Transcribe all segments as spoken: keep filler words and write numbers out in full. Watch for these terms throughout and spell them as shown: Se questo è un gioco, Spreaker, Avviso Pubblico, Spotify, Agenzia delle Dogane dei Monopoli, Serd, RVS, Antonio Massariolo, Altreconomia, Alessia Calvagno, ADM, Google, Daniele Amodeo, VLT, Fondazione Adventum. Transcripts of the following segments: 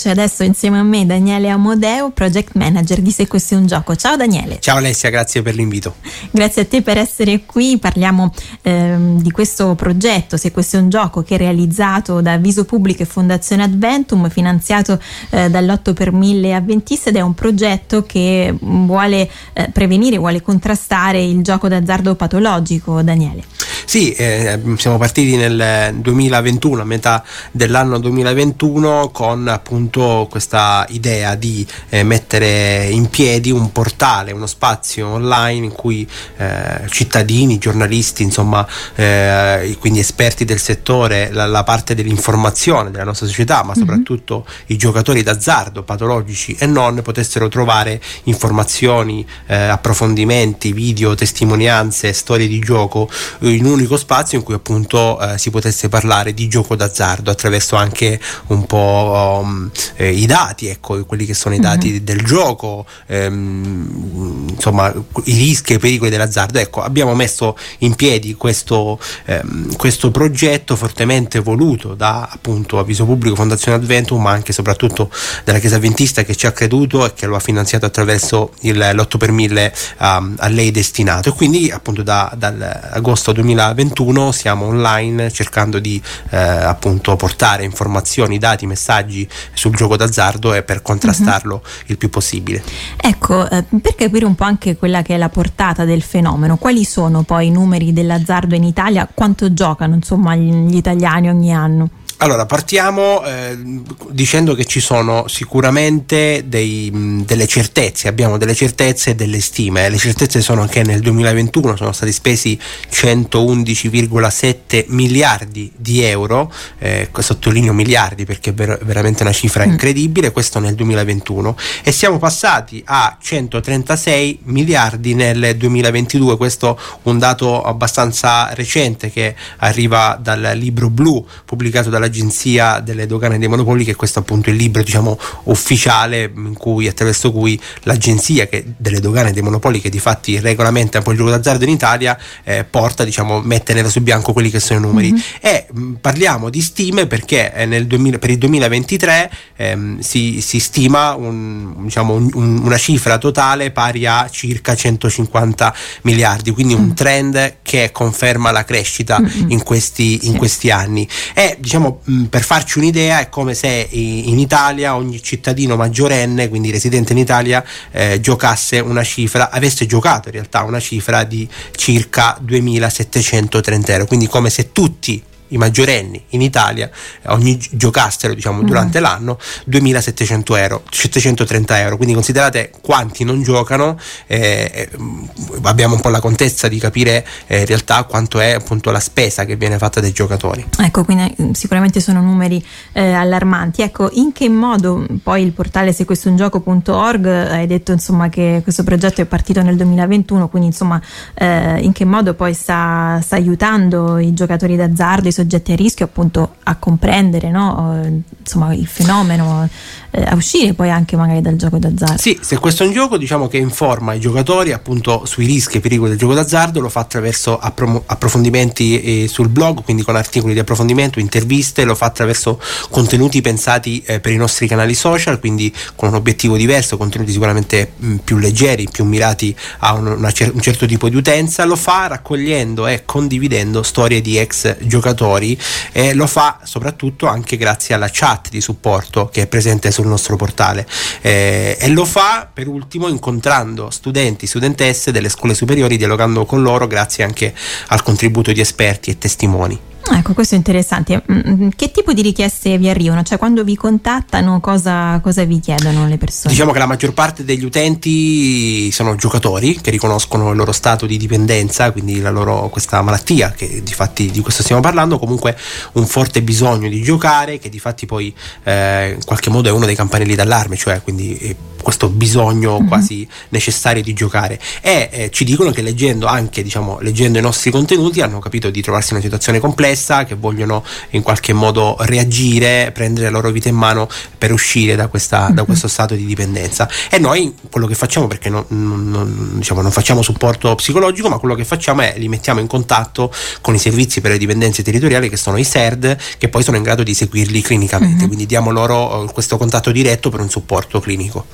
invece adesso insieme a me Daniele Amodeo, Project Manager di Se questo è un gioco. Ciao Daniele. Ciao Alessia, grazie per l'invito. Grazie a te per essere qui. Parliamo ehm, di questo progetto Se questo è un gioco, che è realizzato da Avviso Pubblico e Fondazione Adventum, finanziato eh, dall'otto per mille Avventista, ed è un progetto che vuole eh, prevenire, vuole contrastare il gioco d'azzardo patologico, Daniele. Sì, eh, siamo partiti nel duemilaventuno, a metà dell'anno duemilaventuno, con appunto questa idea di eh, mettere in piedi un portale, uno spazio online in cui eh, cittadini, giornalisti, insomma eh, quindi esperti del settore, la, la parte dell'informazione della nostra società, ma soprattutto mm-hmm. i giocatori d'azzardo patologici e non, potessero trovare informazioni, eh, approfondimenti, video, testimonianze, storie di gioco in un unico spazio in cui appunto eh, si potesse parlare di gioco d'azzardo attraverso anche un po' um, eh, i dati, ecco, quelli che sono i dati mm-hmm. del gioco, ehm, insomma i rischi e i pericoli dell'azzardo. Ecco, abbiamo messo in piedi questo, ehm, questo progetto fortemente voluto da appunto Avviso Pubblico, Fondazione Adventum, ma anche soprattutto dalla Chiesa Adventista, che ci ha creduto e che lo ha finanziato attraverso il, l'otto per mille um, a lei destinato, e quindi appunto da, dall'agosto duemilaventuno siamo online cercando di eh, appunto portare informazioni, dati, messaggi sul gioco d'azzardo e per contrastarlo uh-huh. il più possibile. Ecco, eh, per capire un po' anche quella che è la portata del fenomeno, quali sono poi i numeri dell'azzardo in Italia, quanto giocano insomma gli italiani ogni anno? Allora, partiamo eh, dicendo che ci sono sicuramente dei, mh, delle certezze, abbiamo delle certezze e delle stime. Le certezze sono che nel duemilaventuno sono stati spesi centoundicirca sette miliardi di euro, eh, sottolineo miliardi perché è ver- veramente una cifra incredibile, questo nel duemilaventuno, e siamo passati a centotrentasei miliardi nel duemilaventidue, questo un dato abbastanza recente che arriva dal libro blu pubblicato dalla Agenzia delle Dogane dei Monopoli, che questo appunto è il libro, diciamo, ufficiale in cui, attraverso cui l'Agenzia che, delle Dogane dei Monopoli, che di fatti regolamenta un po' il gioco d'azzardo in Italia, eh, porta, diciamo, mette nero su bianco quelli che sono i numeri. Mm-hmm. E mh, parliamo di stime perché eh, nel duemila, per il duemilaventitré ehm, si, si stima un, diciamo, un, un, una cifra totale pari a circa centocinquanta miliardi, quindi mm-hmm. un trend che conferma la crescita mm-hmm. in questi, in sì. questi anni. E diciamo, per farci un'idea, è come se in Italia ogni cittadino maggiorenne, quindi residente in Italia, eh, giocasse una cifra, avesse giocato in realtà una cifra di circa duemilasettecentotrenta euro, quindi come se tutti i maggiorenni in Italia ogni giocassero, diciamo, durante mm. l'anno duemilasettecentoeuro, settecentotrenta euro, quindi considerate quanti non giocano. Eh, abbiamo un po' la contezza di capire eh, in realtà quanto è appunto la spesa che viene fatta dai giocatori. Ecco, quindi sicuramente sono numeri eh, allarmanti. Ecco, in che modo poi il portale se questo è un gioco punto org, hai detto insomma che questo progetto è partito nel duemilaventuno, quindi insomma eh, in che modo poi sta, sta aiutando i giocatori d'azzardo, i soggetti a rischio appunto, a comprendere, no? Insomma, il fenomeno, eh, a uscire poi anche magari dal gioco d'azzardo? Sì, Se questo è un gioco, diciamo che informa i giocatori appunto sui rischi e pericoli del gioco d'azzardo, lo fa attraverso appro- approfondimenti eh, sul blog, quindi con articoli di approfondimento, interviste, lo fa attraverso contenuti pensati eh, per i nostri canali social, quindi con un obiettivo diverso, contenuti sicuramente mh, più leggeri, più mirati a un, una cer- un certo tipo di utenza, lo fa raccogliendo e condividendo storie di ex giocatori, e lo fa soprattutto anche grazie alla chat di supporto che è presente sul nostro portale, eh, e lo fa per ultimo incontrando studenti, studentesse delle scuole superiori, dialogando con loro grazie anche al contributo di esperti e testimoni. Ecco, questo è interessante. Che tipo di richieste vi arrivano? Cioè, quando vi contattano, cosa, cosa vi chiedono le persone? Diciamo che la maggior parte degli utenti sono giocatori che riconoscono il loro stato di dipendenza, quindi la loro, questa malattia, che di fatti di questo stiamo parlando, comunque un forte bisogno di giocare, che di fatti poi eh, in qualche modo è uno dei campanelli d'allarme, cioè quindi eh, questo bisogno mm-hmm. quasi necessario di giocare. E eh, ci dicono che leggendo anche, diciamo, leggendo i nostri contenuti, hanno capito di trovarsi in una situazione complessa, protesta, che vogliono in qualche modo reagire, prendere la loro vita in mano per uscire da questa, mm-hmm. da questo stato di dipendenza. E noi quello che facciamo, perché non, non, diciamo, non facciamo supporto psicologico, ma quello che facciamo è li mettiamo in contatto con i servizi per le dipendenze territoriali, che sono i Serd, che poi sono in grado di seguirli clinicamente, mm-hmm. quindi diamo loro questo contatto diretto per un supporto clinico.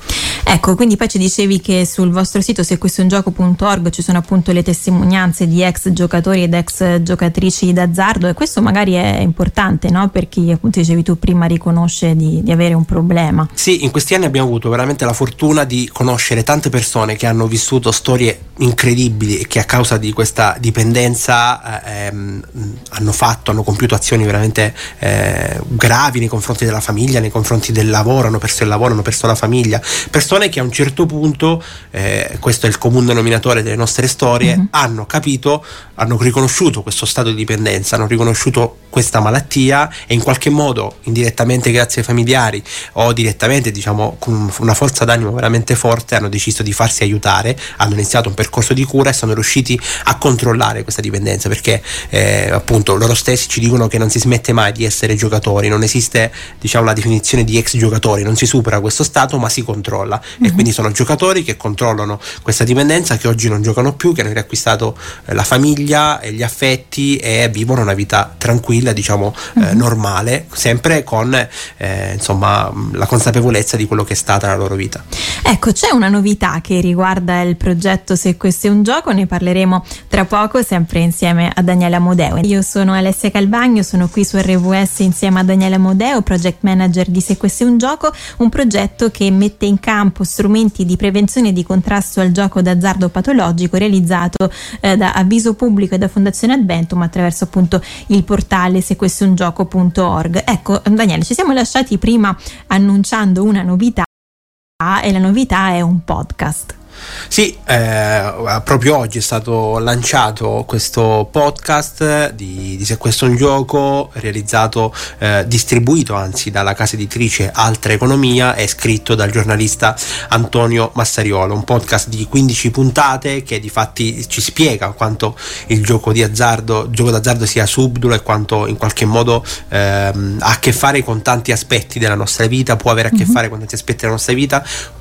Ecco, quindi poi ci dicevi che sul vostro sito se questo è un gioco punto org ci sono appunto le testimonianze di ex giocatori ed ex giocatrici d'azzardo, e questo magari è importante, no? Per chi, appunto dicevi tu prima, riconosce di, di avere un problema. Sì, in questi anni abbiamo avuto veramente la fortuna di conoscere tante persone che hanno vissuto storie incredibili e che a causa di questa dipendenza ehm, hanno fatto, hanno compiuto azioni veramente eh, gravi nei confronti della famiglia, nei confronti del lavoro, hanno perso il lavoro, hanno perso la famiglia, persone che a un certo punto, eh, questo è il comune denominatore delle nostre storie, uh-huh. hanno capito, hanno riconosciuto questo stato di dipendenza, hanno riconosciuto questa malattia e in qualche modo, indirettamente grazie ai familiari o direttamente, diciamo, con una forza d'animo veramente forte, hanno deciso di farsi aiutare, hanno iniziato un percorso di cura e sono riusciti a controllare questa dipendenza, perché eh, appunto loro stessi ci dicono che non si smette mai di essere giocatori, non esiste, diciamo, la definizione di ex giocatori, non si supera questo stato ma si controlla, mm-hmm. e quindi sono giocatori che controllano questa dipendenza, che oggi non giocano più, che hanno riacquistato eh, la famiglia e gli affetti e vivono una vita tranquilla, diciamo, mm-hmm. eh, normale, sempre con eh, insomma la consapevolezza di quello che è stata la loro vita. Ecco, c'è una novità che riguarda il progetto Se questo è un gioco, ne parleremo tra poco sempre insieme a Daniele Amodeo. Io sono Alessia Calvagno, sono qui su R V S insieme a Daniele Amodeo, project manager di Se questo è un gioco, un progetto che mette in campo strumenti di prevenzione e di contrasto al gioco d'azzardo patologico, realizzato eh, da Avviso Pubblico e da Fondazione Adventum attraverso appunto il portale se questo è un gioco punto org. Ecco Daniele, ci siamo lasciati prima annunciando una novità, e la novità è un podcast. Sì, eh, proprio oggi è stato lanciato questo podcast di, di Se questo è un gioco, realizzato, eh, distribuito anzi dalla casa editrice Altreconomia e scritto dal giornalista Antonio Massariolo, un podcast di quindici puntate che di fatti ci spiega quanto il gioco di azzardo, il gioco d'azzardo sia subdolo e quanto in qualche modo eh, ha a che fare con tanti aspetti della nostra vita, può avere a che fare con tanti aspetti della nostra vita,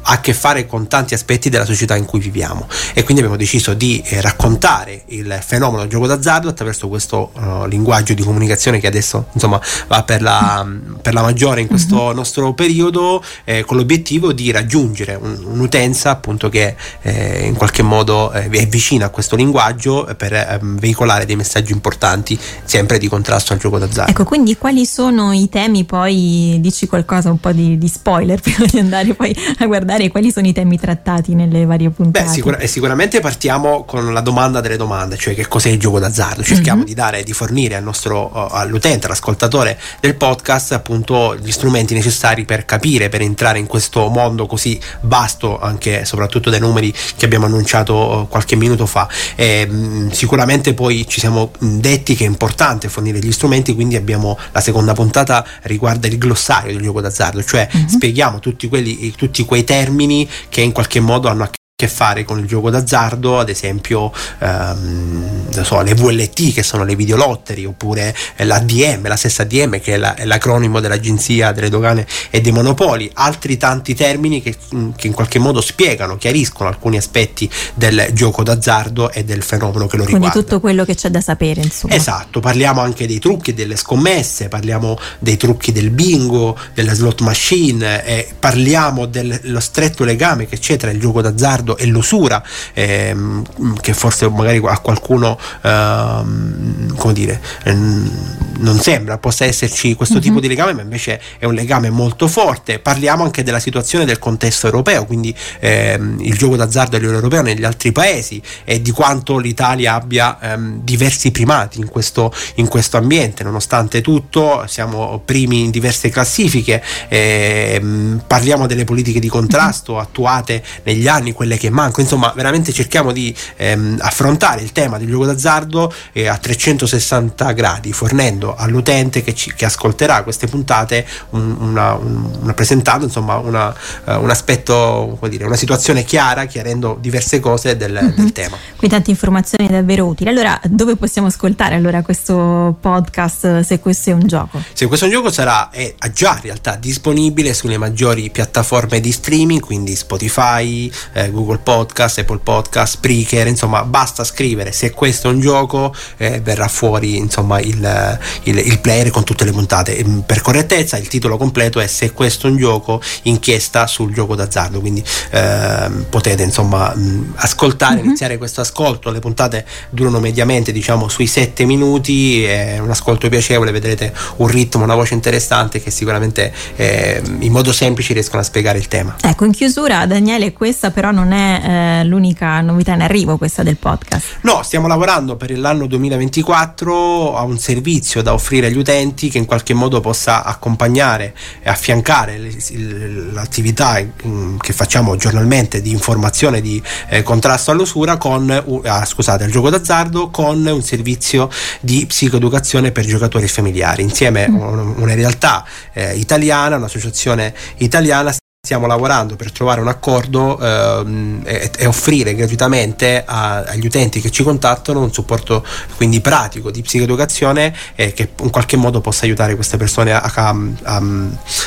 ha a che fare con tanti aspetti della società in cui viviamo, e quindi abbiamo deciso di eh, raccontare il fenomeno del gioco d'azzardo attraverso questo uh, linguaggio di comunicazione che adesso insomma va per la, per la maggiore in questo mm-hmm. nostro periodo, eh, con l'obiettivo di raggiungere un, un'utenza appunto che eh, in qualche modo eh, è vicina a questo linguaggio, per eh, veicolare dei messaggi importanti sempre di contrasto al gioco d'azzardo. Ecco, quindi quali sono i temi? Poi dici qualcosa, un po' di, di spoiler prima di andare poi a guardare quali sono i temi trattati nelle varie. Beh, sicur- sicuramente partiamo con la domanda delle domande, cioè che cos'è il gioco d'azzardo. Cerchiamo mm-hmm. di dare, di fornire al nostro, uh, all'utente, all'ascoltatore del podcast, appunto gli strumenti necessari per capire, per entrare in questo mondo così vasto, anche soprattutto dai numeri che abbiamo annunciato uh, qualche minuto fa. E, mh, sicuramente poi ci siamo detti che è importante fornire gli strumenti, quindi abbiamo la seconda puntata, riguarda il glossario del gioco d'azzardo, cioè mm-hmm. spieghiamo tutti quelli, tutti quei termini che in qualche modo hanno a che che fare con il gioco d'azzardo, ad esempio ehm, non so, le V L T che sono le videolotterie, oppure l'A D M, la stessa A D M che è, la, è l'acronimo dell'Agenzia delle Dogane e dei Monopoli, altri tanti termini che, che in qualche modo spiegano, chiariscono alcuni aspetti del gioco d'azzardo e del fenomeno che lo riguarda. Quindi tutto quello che c'è da sapere, insomma. Esatto, parliamo anche dei trucchi, delle scommesse, parliamo dei trucchi del bingo, della slot machine, eh, parliamo dello stretto legame che c'è tra il gioco d'azzardo e l'usura, ehm, che forse magari a qualcuno ehm, come dire ehm, non sembra possa esserci questo mm-hmm. tipo di legame, ma invece è un legame molto forte. Parliamo anche della situazione del contesto europeo, quindi ehm, il gioco d'azzardo europeo negli altri paesi e di quanto l'Italia abbia ehm, diversi primati in questo, in questo ambiente. Nonostante tutto siamo primi in diverse classifiche, ehm, parliamo delle politiche di contrasto attuate negli anni, quelle capire che manco, insomma veramente cerchiamo di ehm, affrontare il tema del gioco d'azzardo eh, a trecentosessanta gradi, fornendo all'utente che, ci, che ascolterà queste puntate un, una, un, una presentata, insomma una, uh, un aspetto, come dire, una situazione chiara, chiarendo diverse cose del, mm-hmm. del tema. Qui tante informazioni davvero utili. Allora, dove possiamo ascoltare allora questo podcast Se questo è un gioco? Se questo è un gioco sarà è già in realtà disponibile sulle maggiori piattaforme di streaming, quindi Spotify, eh, Google Podcast, Apple Podcast, Spreaker, insomma basta scrivere Se questo è un gioco, eh, verrà fuori insomma il, il, il player con tutte le puntate. Per correttezza il titolo completo è Se questo è un gioco, inchiesta sul gioco d'azzardo, quindi eh, potete insomma mh, ascoltare, mm-hmm. iniziare questo ascolto. Le puntate durano mediamente diciamo sui sette minuti, è un ascolto piacevole, vedrete un ritmo, una voce interessante che sicuramente eh, in modo semplice riescono a spiegare il tema. Ecco, in chiusura Daniele, questa però non è eh, l'unica novità in arrivo, questa del podcast. No, stiamo lavorando per l'anno duemilaventiquattro a un servizio da offrire agli utenti che in qualche modo possa accompagnare e affiancare le, l'attività mh, che facciamo giornalmente di informazione, di eh, contrasto all'usura con uh, ah, scusate, al gioco d'azzardo, con un servizio di psicoeducazione per giocatori e familiari. Insieme mm. un, una realtà eh, italiana, un'associazione italiana, stiamo lavorando per trovare un accordo ehm, e, e offrire gratuitamente a, agli utenti che ci contattano un supporto quindi pratico di psicoeducazione eh, che in qualche modo possa aiutare queste persone a, a, a,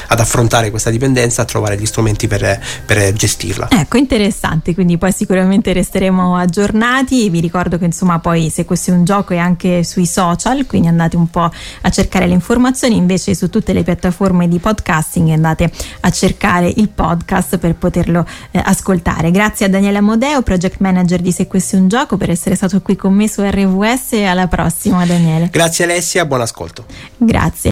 ad affrontare questa dipendenza, a trovare gli strumenti per, per gestirla. Ecco, interessante, quindi poi sicuramente resteremo aggiornati. Vi ricordo che insomma poi Se questo è un gioco è anche sui social, quindi andate un po' a cercare le informazioni, invece su tutte le piattaforme di podcasting andate a cercare il podcast per poterlo eh, ascoltare. Grazie a Daniele Amodeo, project manager di Se questo è un gioco, per essere stato qui con me su R V S. Alla prossima Daniele. Grazie Alessia, buon ascolto. Grazie.